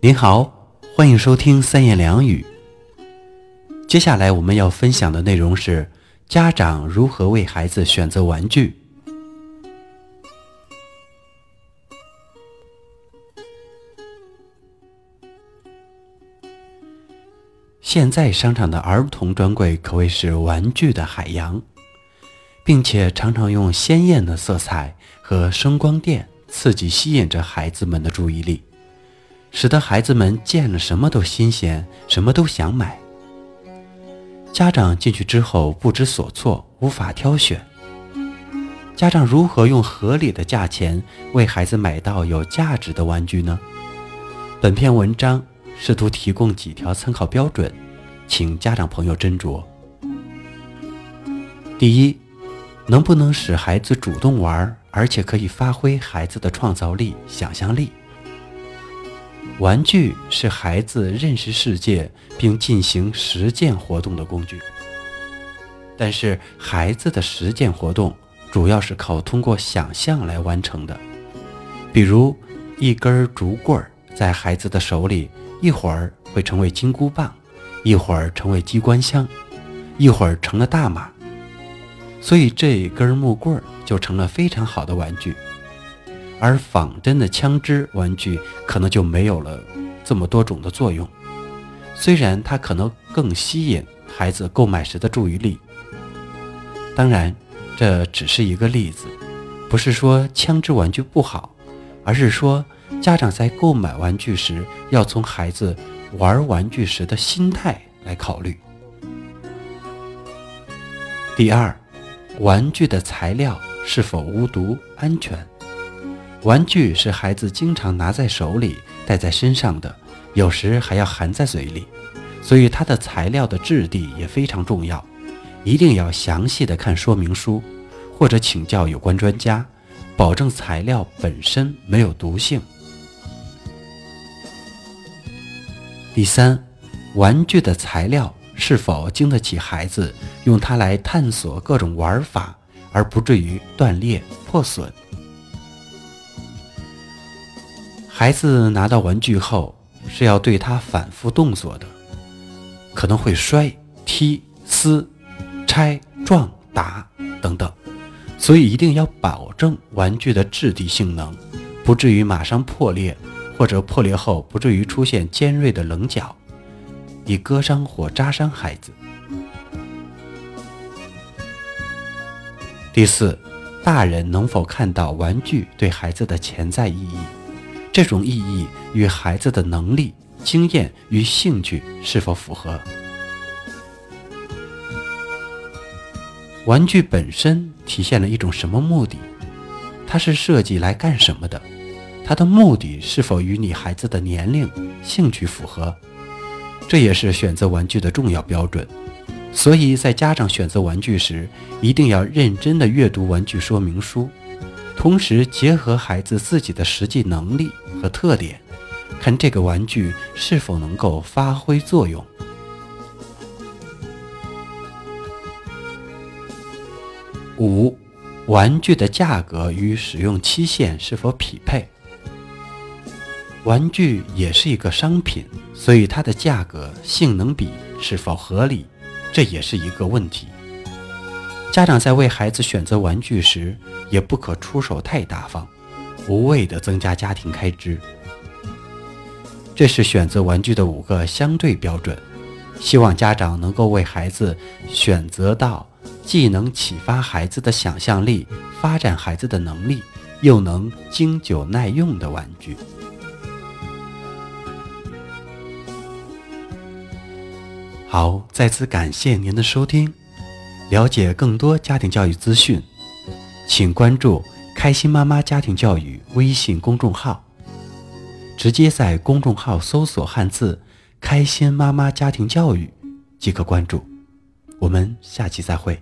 您好，欢迎收听三言两语。接下来我们要分享的内容是家长如何为孩子选择玩具。现在商场的儿童专柜可谓是玩具的海洋，并且常常用鲜艳的色彩和声光电刺激吸引着孩子们的注意力，使得孩子们见了什么都新鲜，什么都想买。家长进去之后不知所措，无法挑选。家长如何用合理的价钱为孩子买到有价值的玩具呢？本篇文章试图提供几条参考标准，请家长朋友斟酌。第一，能不能使孩子主动玩，而且可以发挥孩子的创造力、想象力。玩具是孩子认识世界并进行实践活动的工具，但是孩子的实践活动主要是靠通过想象来完成的。比如一根竹棍在孩子的手里，一会儿会成为金箍棒，一会儿成为机关枪，一会儿成了大马，所以这一根木棍就成了非常好的玩具。而仿真的枪支玩具可能就没有了这么多种的作用，虽然它可能更吸引孩子购买时的注意力。当然这只是一个例子，不是说枪支玩具不好，而是说家长在购买玩具时要从孩子玩玩具时的心态来考虑。第二，玩具的材料是否无毒安全。玩具是孩子经常拿在手里，戴在身上的，有时还要含在嘴里，所以它的材料的质地也非常重要，一定要详细的看说明书，或者请教有关专家，保证材料本身没有毒性。第三，玩具的材料是否经得起孩子用它来探索各种玩法，而不至于断裂破损。孩子拿到玩具后是要对他反复动作的，可能会摔、踢、撕、拆、撞、打等等，所以一定要保证玩具的质地性能，不至于马上破裂，或者破裂后不至于出现尖锐的棱角，以割伤或扎伤孩子。第四，大人能否看到玩具对孩子的潜在意义？这种意义与孩子的能力、经验与兴趣是否符合？玩具本身体现了一种什么目的？它是设计来干什么的？它的目的是否与你孩子的年龄、兴趣符合？这也是选择玩具的重要标准。所以在家长选择玩具时，一定要认真地阅读玩具说明书，同时结合孩子自己的实际能力和特点，看这个玩具是否能够发挥作用。五，玩具的价格与使用期限是否匹配？玩具也是一个商品，所以它的价格、性能比是否合理，这也是一个问题。家长在为孩子选择玩具时，也不可出手太大方，无谓地增加家庭开支。这是选择玩具的五个相对标准，希望家长能够为孩子选择到既能启发孩子的想象力，发展孩子的能力，又能经久耐用的玩具。好，再次感谢您的收听。了解更多家庭教育资讯，请关注开心妈妈家庭教育微信公众号，直接在公众号搜索汉字开心妈妈家庭教育即可关注。我们下期再会。